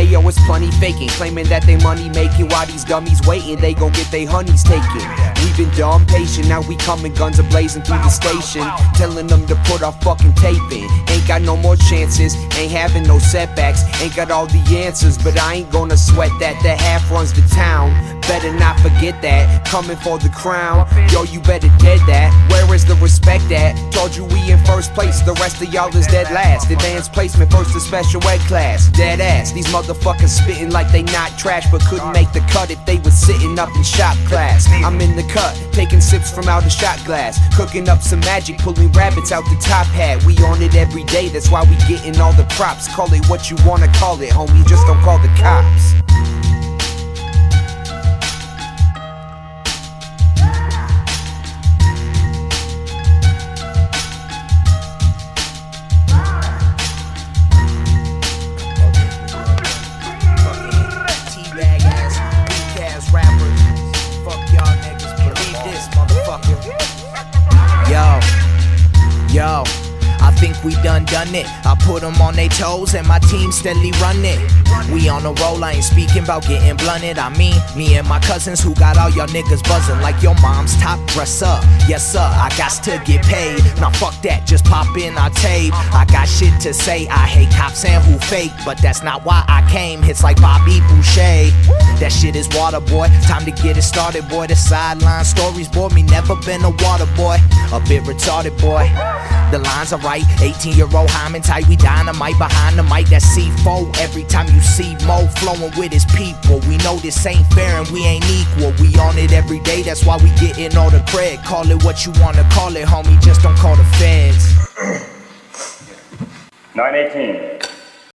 Ayo, it's funny faking, claiming that they money making while these dummies waiting. They gon' get they honeys taken. We've been dumb patient, now we coming guns a-blazing through the station, telling them to put our fucking tape in. Ain't got no more chances, ain't having no setbacks, ain't got all the answers, but I ain't gonna sweat that. The half runs the town, better not forget that. Coming for the crown, yo, you better dead that. Where is the respect at? Told you we in first place, the rest of y'all is dead last. Advanced placement, first to special ed class, dead ass. These motherfuckers spitting like they not trash, but couldn't make the cut if they was sitting up in shop class. I'm in the cut, taking sips from out of shot glass, cooking up some magic, pulling rabbits out the top hat. We on it every day, that's why we getting all the props. Call it what you wanna call it, homie, just don't call the cops. Yo, I think we done it. I put them on they toes and my team steadily run it. We on a roll, I ain't speaking about getting blunted. I mean, me and my cousins who got all y'all niggas buzzing like your mom's top dresser. Yes sir, I gots to get paid. Now fuck that, just pop in our tape. I got shit to say, I hate cops and who fake, but that's not why I came. Hits like Bobby Boucher, that shit is water boy. Time to get it started boy, the sideline stories boy. Me never been a water boy, a bit retarded boy. The lines are right, 18-year-old Hyman tight. We dynamite behind the mic, that's C4. Every time you see Mo flowing with his people, we know this ain't fair and we ain't equal. We on it every day, that's why we getting all the cred. Call it what you wanna call it, homie, just don't call the feds. 918